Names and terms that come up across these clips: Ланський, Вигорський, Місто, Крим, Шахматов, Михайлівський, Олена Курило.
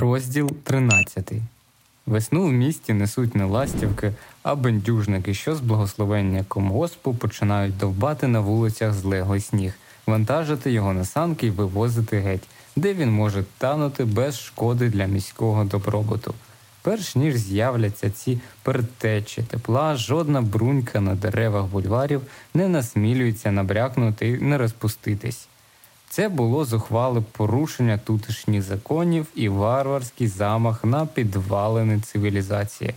Розділ 13. Весну в місті несуть не ластівки, а бендюжники, що з благословення комгоспу починають довбати на вулицях злеглий сніг, вантажити його на санки і вивозити геть, де він може танути без шкоди для міського добробуту. Перш ніж з'являться ці предтечі тепла, жодна брунька на деревах бульварів не насмілюється набрякнути і не розпуститись. Це було зухвале порушення тутешніх законів і варварський замах на підвалини цивілізації.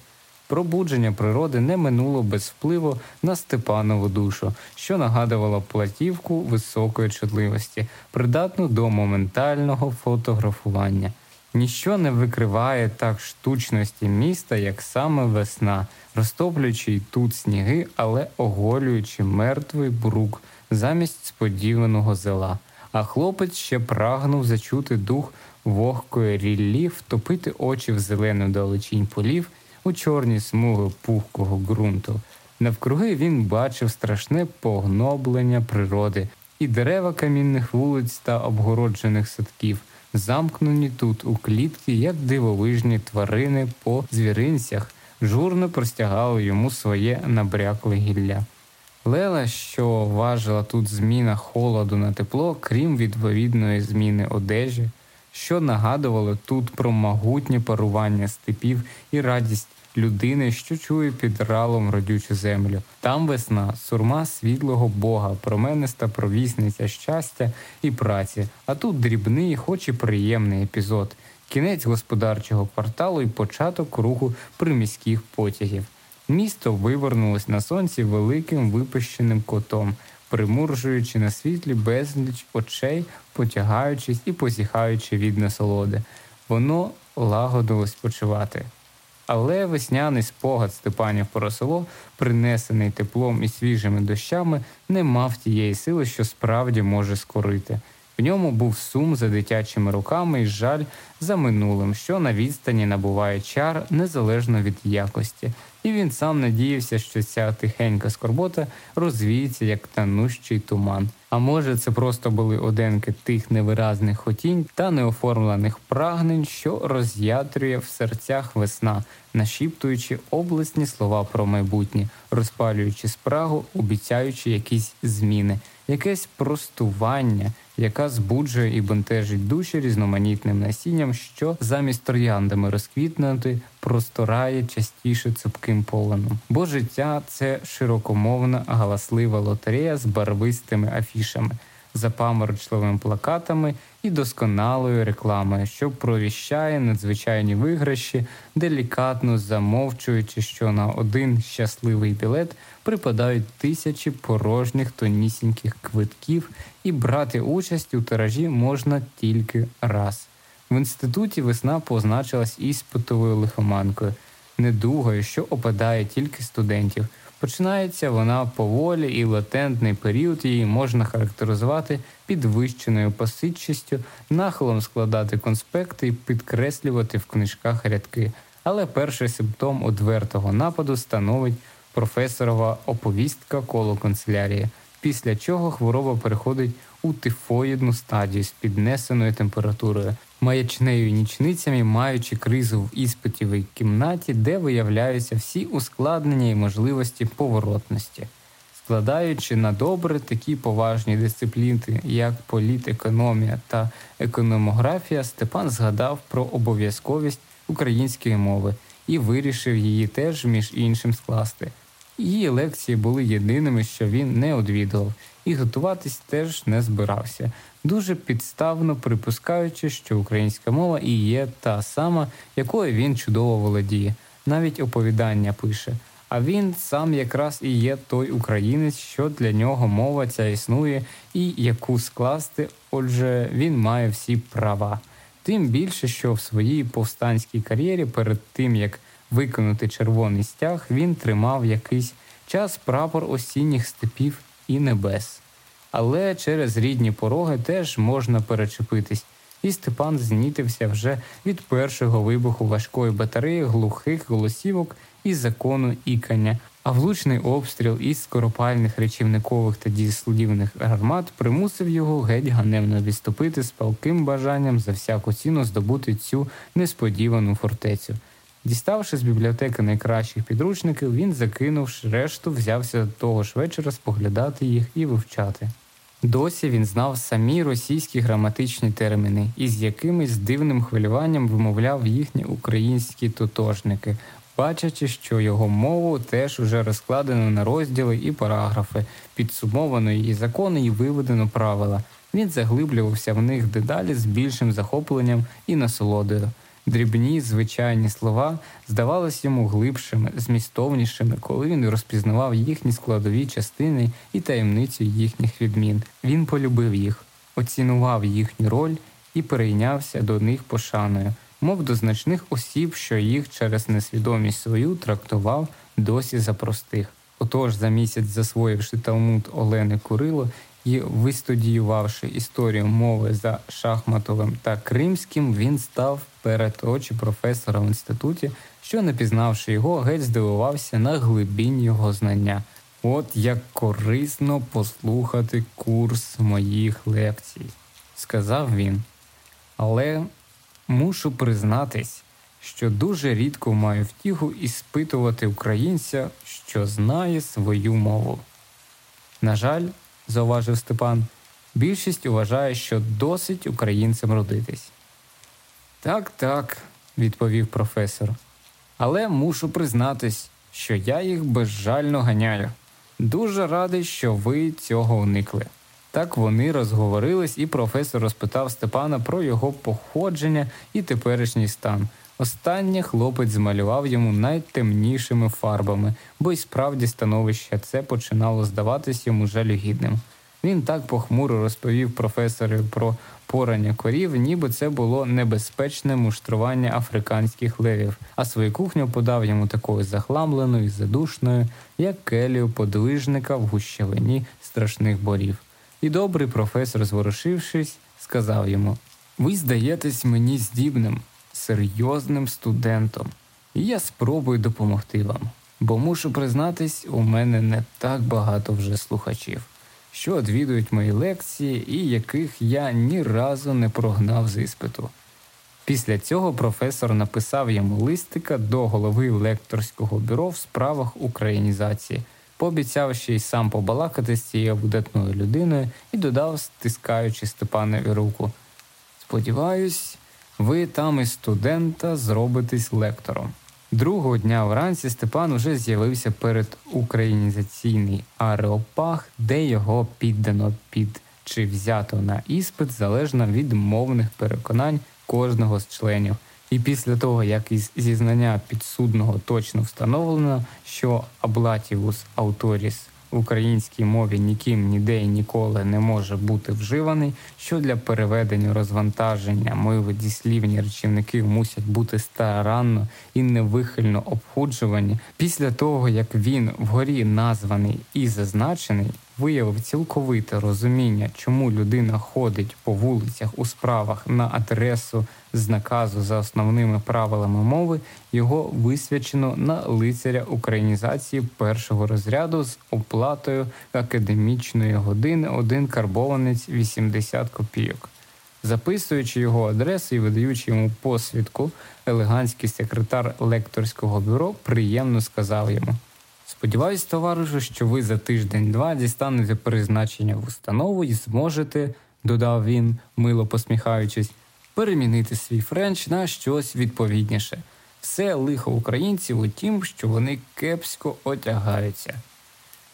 Пробудження природи не минуло без впливу на Степанову душу, що нагадувала платівку високої чутливості, придатну до моментального фотографування. Ніщо не викриває так штучності міста, як саме весна, розтоплюючи і тут сніги, але оголюючи мертвий брук замість сподіваного зела. А хлопець ще прагнув зачути дух вогкої ріллі, втопити очі в зелену далечінь полів, у чорні смуги пухкого ґрунту. Навкруги він бачив страшне погноблення природи і дерева камінних вулиць та обгороджених садків, замкнені тут у клітки, як дивовижні тварини по звіринцях, журно простягали йому своє набрякле гілля. Лела, що важила тут зміна холоду на тепло, крім відповідної зміни одежі, що нагадувало тут про могутнє парування степів і радість людини, що чує під ралом родючу землю. Там весна, сурма світлого бога, промениста провісниця щастя і праці, а тут дрібний, хоч і приємний епізод, кінець господарчого кварталу і початок руху приміських потягів. Місто вивернулось на сонці великим випущеним котом, примуржуючи на світлі безліч очей, потягаючись і позіхаючи від насолоди. Воно лагодилось почувати. Але весняний спогад Степанів про село, принесений теплом і свіжими дощами, не мав тієї сили, що справді може скорити. В ньому був сум за дитячими руками і жаль за минулим, що на відстані набуває чар незалежно від якості. І він сам надіявся, що ця тихенька скорбота розвіється, як танущий туман. А може, це просто були оденки тих невиразних хотінь та неоформлених прагнень, що роз'ятрює в серцях весна, нашіптуючи облесні слова про майбутнє, розпалюючи спрагу, обіцяючи якісь зміни, якесь простування, яка збуджує і бентежить душі різноманітним насінням, що замість трояндами розквітнути, просторає частіше цупким поленом. Бо життя – це широкомовна, галаслива лотерея з барвистими афішами, запаморочливими плакатами і досконалою рекламою, що провіщає надзвичайні виграші, делікатно замовчуючи, що на один щасливий білет припадають тисячі порожніх тонісіньких квитків, і брати участь у тиражі можна тільки раз. В інституті весна позначилась іспитовою лихоманкою, недугою, що опадає тільки студентів. Починається вона поволі, і латентний період її можна характеризувати підвищеною посидчістю, нахилом складати конспекти і підкреслювати в книжках рядки. Але перший симптом одвертого нападу становить професорова оповістка коло канцелярії, після чого хвороба переходить у тифоїдну стадію з піднесеною температурою, маячнею нічницями, маючи кризу в іспитівій кімнаті, де виявляються всі ускладнення і можливості поворотності. Складаючи на добре такі поважні дисципліни, як політекономія та економографія, Степан згадав про обов'язковість української мови і вирішив її теж, між іншим, скласти. Її лекції були єдиними, що він не одвідував, і готуватись теж не збирався, дуже підставно припускаючи, що українська мова і є та сама, якою він чудово володіє, навіть оповідання пише. А він сам якраз і є той українець, що для нього мова ця існує і яку скласти, отже, він має всі права. Тим більше, що в своїй повстанській кар'єрі перед тим, як виконати червоний стяг, він тримав якийсь час прапор осінніх степів і небес. Але через рідні пороги теж можна перечепитись, і Степан знітився вже від першого вибуху важкої батареї глухих голосівок і закону ікання, а влучний обстріл із скоропальних речівникових та дієслівних гармат примусив його геть ганебно відступити з палким бажанням за всяку ціну здобути цю несподівану фортецю. Діставши з бібліотеки найкращих підручників, він, закинувши решту, взявся того ж вечора споглядати їх і вивчати. Досі він знав самі російські граматичні терміни, із якимись дивним хвилюванням вимовляв їхні українські тотожники, бачачи, що його мову теж уже розкладено на розділи і параграфи, підсумовано її закони і виведено правила. Він заглиблювався в них дедалі з більшим захопленням і насолодою. Дрібні, звичайні слова здавались йому глибшими, змістовнішими, коли він розпізнавав їхні складові частини і таємницю їхніх відмін. Він полюбив їх, оцінував їхню роль і перейнявся до них пошаною, мов до значних осіб, що їх через несвідомість свою трактував досі за простих. Отож, за місяць засвоївши Талмуд Олени Курило і вистудіювавши історію мови за Шахматовим та Кримським, він став перед очі професора в інституті, що, не пізнавши його, геть здивувався на глибінь його знання. От як корисно послухати курс моїх лекцій, сказав він. Але мушу признатись, що дуже рідко маю втіху іспитувати українця, що знає свою мову. На жаль, зауважив Степан, більшість вважає, що досить українцям родитись. Так, відповів професор. Але мушу признатись, що я їх безжально ганяю. Дуже радий, що ви цього уникли. Так вони розговорились, і професор розпитав Степана про його походження і теперішній стан. Останнє хлопець змалював йому найтемнішими фарбами, бо й справді становище це починало здаватись йому жалюгідним. Він так похмуро розповів професору про порання корів, ніби це було небезпечне муштрування африканських левів, а свою кухню подав йому такою захламленою і задушною, як келію подвижника в гущавині страшних борів. І добрий професор, зворушившись, сказав йому: «Ви здаєтесь мені здібним, серйозним студентом, і я спробую допомогти вам, бо мушу признатись, у мене не так багато вже слухачів, що відвідують мої лекції і яких я ні разу не прогнав з іспиту». Після цього професор написав йому листика до голови лекторського бюро в справах українізації, пообіцявши й сам побалакати з цією видатною людиною, і додав, стискаючи Степанові руку: «Сподіваюсь, ви там із студента зробитесь лектором». Другого дня вранці Степан уже з'явився перед українізаційний ареопаг, де його піддано під чи взято на іспит залежно від мовних переконань кожного з членів. І після того, як із зізнання підсудного точно встановлено, що аблатівус ауторіс в українській мові ніким, ніде і ніколи не може бути вживаний, що для переведення розвантаження мови дієслівні речівники мусять бути старанно і невихильно обходжувані, після того, як він вгорі названий і зазначений, виявив цілковите розуміння, чому людина ходить по вулицях у справах на адресу з наказу за основними правилами мови, його висвячено на лицаря українізації першого розряду з оплатою академічної години 1 карбованець 80 копійок. Записуючи його адресу і видаючи йому посвідку, елегантський секретар лекторського бюро приємно сказав йому: «Сподіваюсь, товаришу, що ви за тиждень-два дістанете призначення в установу і зможете, – додав він, мило посміхаючись, – перемінити свій френч на щось відповідніше. Все лихо українців у тім, що вони кепсько одягаються».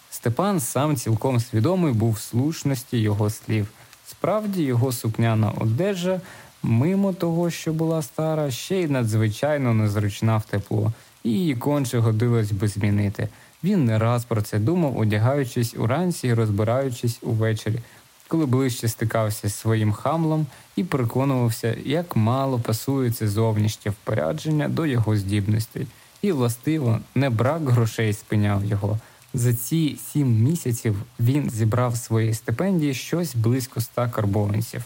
Степан сам цілком свідомий був слушності його слів. Справді, його сукняна одежа, мимо того, що була стара, ще й надзвичайно незручна в тепло, і її конче годилось би змінити. Він не раз про це думав, одягаючись уранці і розбираючись увечері, коли ближче стикався з своїм хамлом і переконувався, як мало пасує це зовнішнє впорядження до його здібностей. І, властиво, не брак грошей спиняв його. За ці 7 місяців він зібрав з своєї стипендії щось близько 100 карбованців.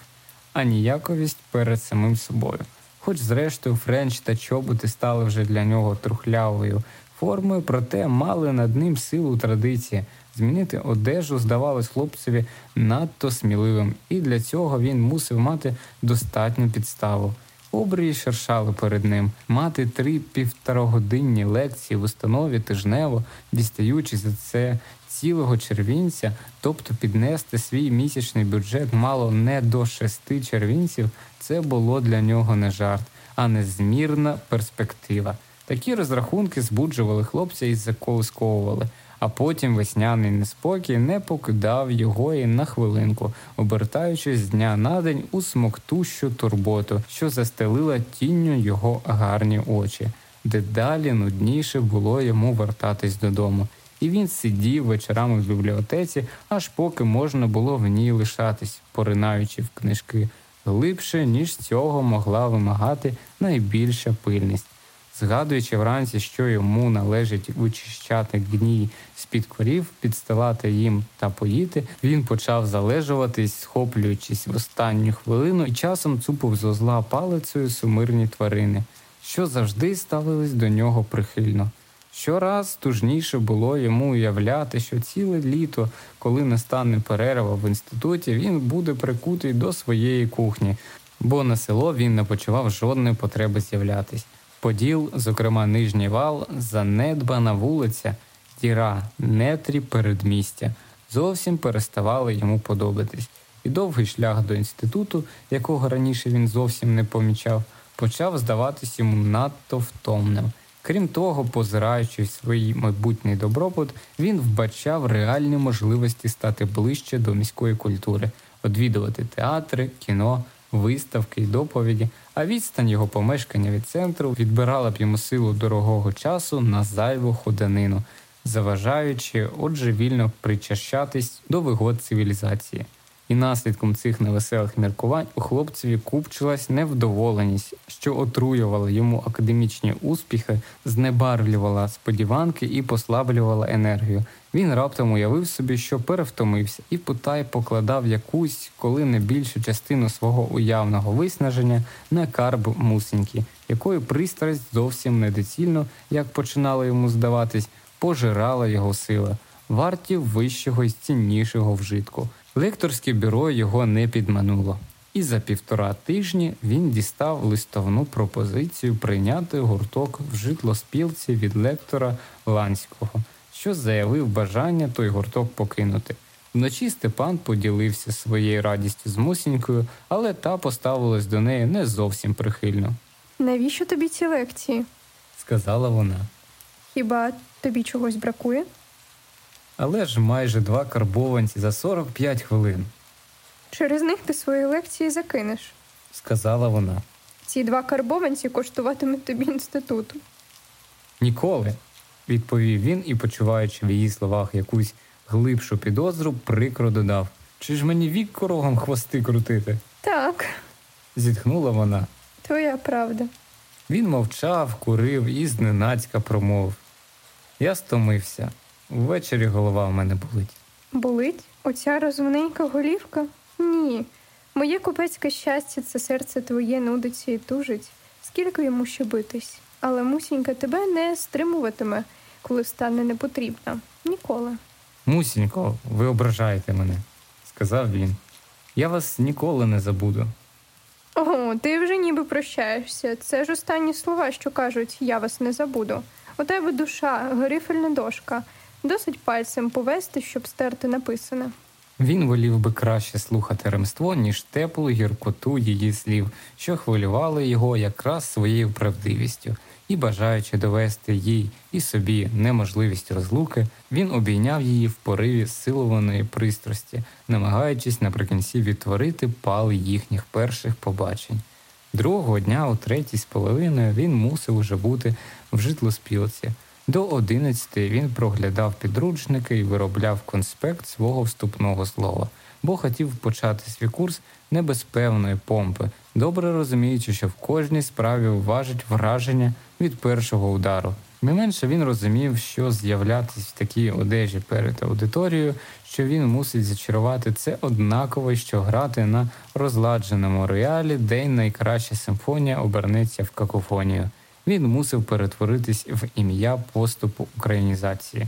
А ніяковість перед самим собою. Хоч, зрештою, френч та чоботи стали вже для нього трухлявою форми, проте мали над ним силу традиції. Змінити одежу здавалось хлопцеві надто сміливим, і для цього він мусив мати достатню підставу. Обрії шершали перед ним. Мати 3 півторагодинні лекції в установі тижнево, дістаючи за це цілого червінця, тобто піднести свій місячний бюджет мало не до 6 червінців, це було для нього не жарт, а незмірна перспектива. Такі розрахунки збуджували хлопця і заколисковували. А потім весняний неспокій не покидав його і на хвилинку, обертаючись з дня на день у смоктущу турботу, що застелила тінню його гарні очі. Дедалі нудніше було йому вертатись додому. І він сидів вечорами в бібліотеці, аж поки можна було в ній лишатись, поринаючи в книжки. Глибше, ніж цього могла вимагати найбільша пильність. Згадуючи вранці, що йому належить вичищати гній з-під корів, підстилати їм та поїти, він почав залежуватись, схоплюючись в останню хвилину і часом цупив зо зла палицею сумирні тварини, що завжди ставились до нього прихильно. Щораз тужніше було йому уявляти, що ціле літо, коли настане перерва в інституті, він буде прикутий до своєї кухні, бо на село він не почував жодної потреби з'являтись. Поділ, зокрема Нижній Вал, занедбана вулиця, діра, нетрі передмістя, зовсім переставали йому подобатись. І довгий шлях до інституту, якого раніше він зовсім не помічав, почав здаватись йому надто втомним. Крім того, позираючи в свій майбутній добробут, він вбачав реальні можливості стати ближче до міської культури, відвідувати театри, кіно, виставки й доповіді, а відстань його помешкання від центру відбирала б йому силу дорогого часу на зайву ходанину, заважаючи отже вільно причащатись до вигод цивілізації. І наслідком цих невеселих міркувань у хлопцеві купчилась невдоволеність, що отруювала йому академічні успіхи, знебарвлювала сподіванки і послаблювала енергію. Він раптом уявив собі, що перевтомився, і потай покладав якусь, коли не більшу частину свого уявного виснаження на карб мусеньки, якою пристрасть зовсім недоцільно, як починало йому здаватись, пожирала його сили, вартів вищого і ціннішого вжитку. Лекторське бюро його не підмануло, і за 1,5 тижні він дістав листовну пропозицію прийняти гурток в житлоспілці від лектора Ланського, що заявив бажання той гурток покинути. Вночі Степан поділився своєю радістю з Мусінькою, але та поставилась до неї не зовсім прихильно. «Навіщо тобі ці лекції?» – сказала вона. «Хіба тобі чогось бракує?» Але ж майже 2 карбованці за 45 хвилин. «Через них ти свої лекції закинеш», – сказала вона. «Ці 2 карбованці коштуватимуть тобі інституту». «Ніколи», – відповів він і, почуваючи в її словах якусь глибшу підозру, прикро додав. «Чи ж мені вік корогом хвости крутити?» «Так», – зітхнула вона. «Твоя правда». Він мовчав, курив і зненацька промовив. «Я стомився. Ввечері голова в мене болить». «Болить? Оця розумненька голівка? Ні. Моє купецьке щастя – це серце твоє нудиться і тужить. Скільки йому ще битись? Але Мусінька тебе не стримуватиме, коли стане непотрібна. Ніколи». «Мусінько, ви ображаєте мене», – сказав він. «Я вас ніколи не забуду». «Ого, ти вже ніби прощаєшся. Це ж останні слова, що кажуть «я вас не забуду». У тебе душа, грифельна дошка. Досить пальцем повести, щоб стерти написане». Він волів би краще слухати ремство, ніж теплу гіркоту її слів, що хвилювали його якраз своєю правдивістю. І бажаючи довести їй і собі неможливість розлуки, він обійняв її в пориві силованої пристрасті, намагаючись наприкінці відтворити пал їхніх перших побачень. Другого дня, о 3:30, він мусив уже бути в житлоспілці. До 11 він проглядав підручники і виробляв конспект свого вступного слова, бо хотів почати свій курс не без певної помпи, добре розуміючи, що в кожній справі важить враження від першого удару. Не менше він розумів, що з'являтись в такій одежі перед аудиторією, що він мусить зачарувати, це однаково, що грати на розладженому роялі, де найкраща симфонія обернеться в какофонію. він мусив перетворитись в ім'я поступу українізації.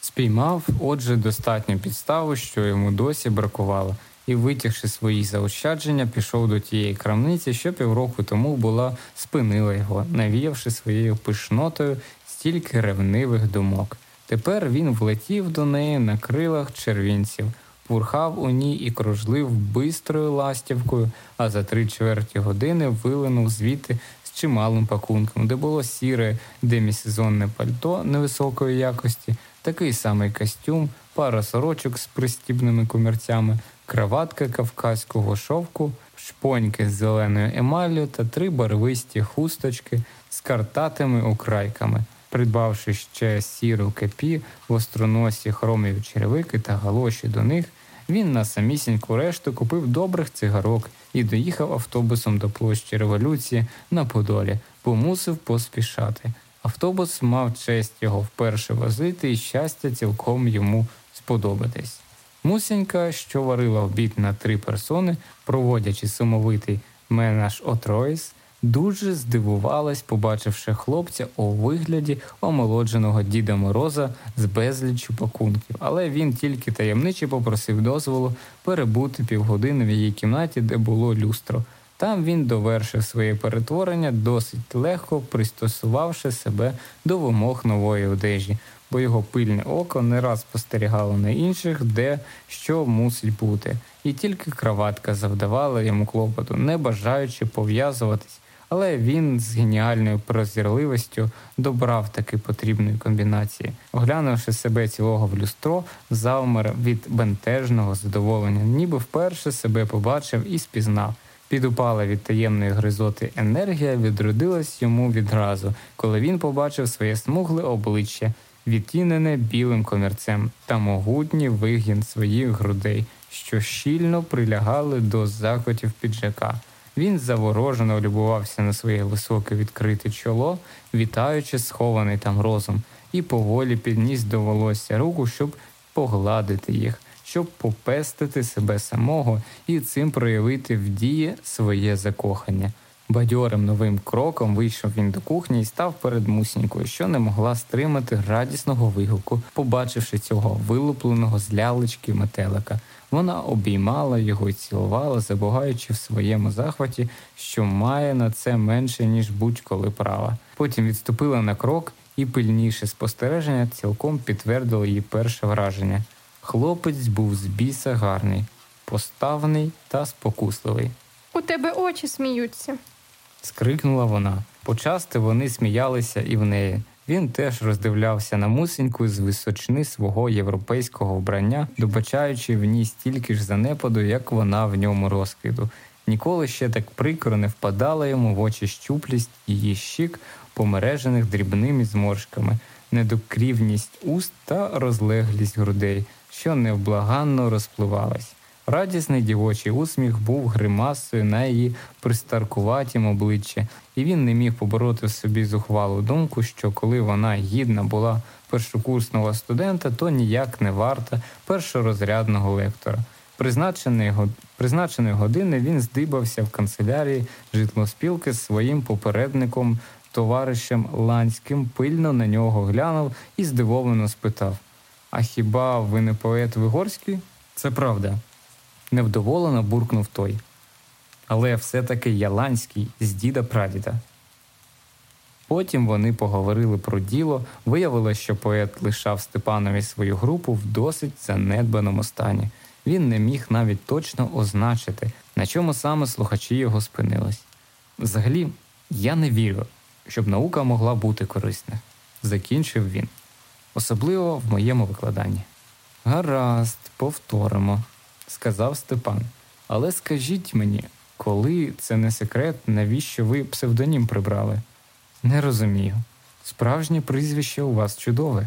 Спіймав, отже, достатню підставу, що йому досі бракувало, і, витягши свої заощадження, пішов до тієї крамниці, що півроку тому була, спинила його, навіявши своєю пишнотою стільки ревнивих думок. Тепер він влетів до неї на крилах червінців, пурхав у ній і кружлив бистрою ластівкою, а за 3/4 години вилинув звідти з чималим пакунком, де було сіре демісезонне пальто невисокої якості, такий самий костюм, пара сорочок з пристібними комірцями, краватка кавказького шовку, шпоньки з зеленою емаллю та 3 барвисті хусточки з картатими окрайками, придбавши ще сіру кепі, востроносі хромові черевики та галоші до них, він на самісіньку решту купив добрих цигарок і доїхав автобусом до площі Революції на Подолі, бо мусив поспішати. Автобус мав честь його вперше возити і щастя цілком йому сподобатись. Мусінька, що варила обід на 3 персони, проводячи сумовитий менаж отроїс, дуже здивувалась, побачивши хлопця у вигляді омолодженого Діда Мороза з безліччю пакунків, але він тільки таємниче попросив дозволу перебути півгодини в її кімнаті, де було люстро. Там він довершив своє перетворення, досить легко пристосувавши себе до вимог нової одежі, бо його пильне око не раз спостерігало на інших, де що мусить бути. І тільки краватка завдавала йому клопоту, не бажаючи пов'язуватись, але він з геніальною прозірливістю добрав таки потрібної комбінації. Оглянувши себе цілого в люстро, завмер від бентежного задоволення, ніби вперше себе побачив і спізнав. Підупала від таємної гризоти енергія, відродилась йому відразу, коли він побачив своє смугле обличчя, відтінене білим комірцем, та могутній вигін своїх грудей, що щільно прилягали до закотів піджака. Він заворожено любувався на своє високе відкрите чоло, вітаючи схований там розум, і поволі підніс до волосся руку, щоб погладити їх, щоб попестити себе самого і цим проявити в дії своє закохання. Бадьорим новим кроком вийшов він до кухні і став перед Мусінькою, що не могла стримати радісного вигуку, побачивши цього вилупленого з лялечки метелика. Вона обіймала його і цілувала, забугаючи в своєму захваті, що має на це менше, ніж будь-коли права. Потім відступила на крок, і пильніше спостереження цілком підтвердило її перше враження. Хлопець був з біса гарний, поставний та спокусливий. «У тебе очі сміються!» – скрикнула вона. Почасти вони сміялися і в неї. Він теж роздивлявся на Мусеньку з височини свого європейського вбрання, добачаючи в ній стільки ж занепаду, як вона в ньому розкиду. Ніколи ще так прикро не впадала йому в очі щуплість її щік, помережених дрібними зморшками, недокрівність уст та розлеглість грудей, що невблаганно розпливалась. Радісний дівочий усміх був гримасою на її пристаркуватім обличчі, і він не міг побороти в собі зухвалу думку, що коли вона гідна була першокурсного студента, то ніяк не варта першорозрядного лектора. Призначеної години він здибався в канцелярії житлоспілки з своїм попередником, товаришем Ланським, пильно на нього глянув і здивовано спитав: «А хіба ви не поет Вигорський?» «Це правда», — невдоволено буркнув той. «Але все-таки я Ланський, з діда-прадіда». Потім вони поговорили про діло, виявилося, що поет лишав Степанові свою групу в досить занедбаному стані. Він не міг навіть точно означити, на чому саме слухачі його спинились. «Взагалі, я не вірю, щоб наука могла бути корисна», – закінчив він. «Особливо в моєму викладанні». «Гаразд, повторимо», – сказав Степан. «Але скажіть мені, коли, це не секрет, навіщо ви псевдонім прибрали?» «Не розумію. Справжнє прізвище у вас чудове».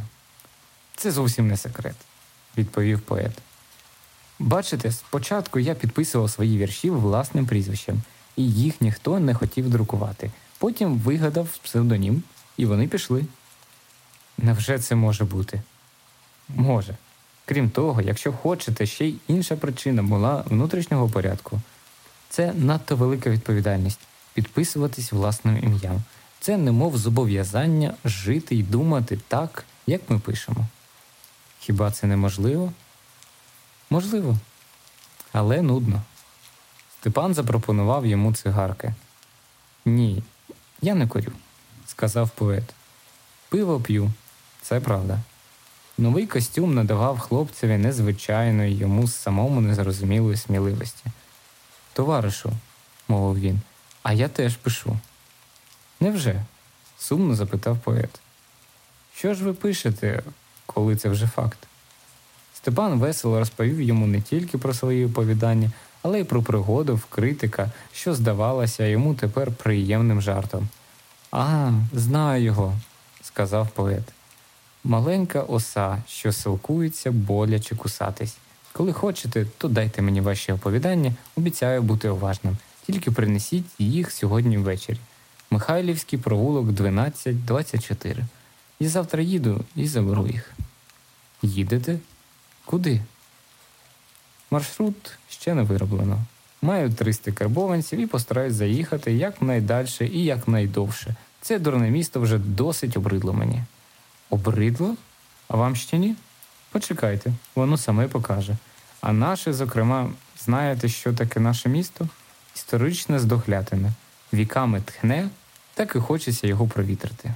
«Це зовсім не секрет», – відповів поет. «Бачите, спочатку я підписував свої вірші власним прізвищем, і їх ніхто не хотів друкувати. Потім вигадав псевдонім, і вони пішли». «Невже це може бути?» «Може. Крім того, якщо хочете, ще й інша причина була внутрішнього порядку. Це надто велика відповідальність – підписуватись власним ім'ям. Це немов зобов'язання жити й думати так, як ми пишемо. Хіба це неможливо? Можливо. Але нудно. Степан запропонував йому цигарки. «Ні, я не курю», – сказав поет. «Пиво п'ю, це правда». Новий костюм надавав хлопцеві незвичайної йому самому незрозумілої сміливості. «Товаришу», – мовив він, – «а я теж пишу». «Невже?» – сумно запитав поет. «Що ж ви пишете, коли це вже факт?» Степан весело розповів йому не тільки про свої оповідання, але й про пригоду в критика, що здавалася йому тепер приємним жартом. «А, знаю його», – сказав поет. «Маленька оса, що силкується боляче кусатись. Коли хочете, то дайте мені ваші оповідання, обіцяю бути уважним. Тільки принесіть їх сьогодні ввечері. Михайлівський провулок 12-24. І завтра їду і заберу їх». «Їдете? Куди?» «Маршрут ще не вироблено. Маю 300 карбованців і постараюсь заїхати якнайдальше і якнайдовше. Це дурне місто вже досить обридло мені». «Обридло? А вам ще ні? Почекайте, воно саме покаже. А наше, зокрема, знаєте, що таке наше місто? Історичне здохлятине. Віками тхне, так і хочеться його провітрити».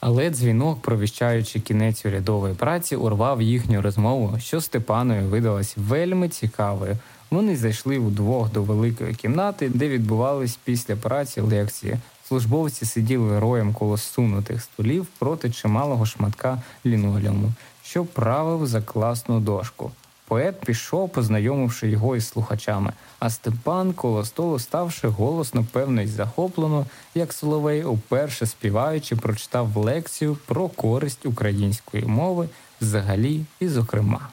Але дзвінок, провіщаючи кінець урядової праці, урвав їхню розмову, що Степанові видалась вельми цікавою. Вони зайшли вдвох до великої кімнати, де відбувались після праці лекції. Службовці сиділи роєм коло сунутих столів проти чималого шматка лінолеуму, що правив за класну дошку. Поет пішов, познайомивши його із слухачами, а Степан коло столу, ставши голосно, певно й захоплено, як соловей, уперше співаючи, прочитав лекцію про користь української мови взагалі і зокрема.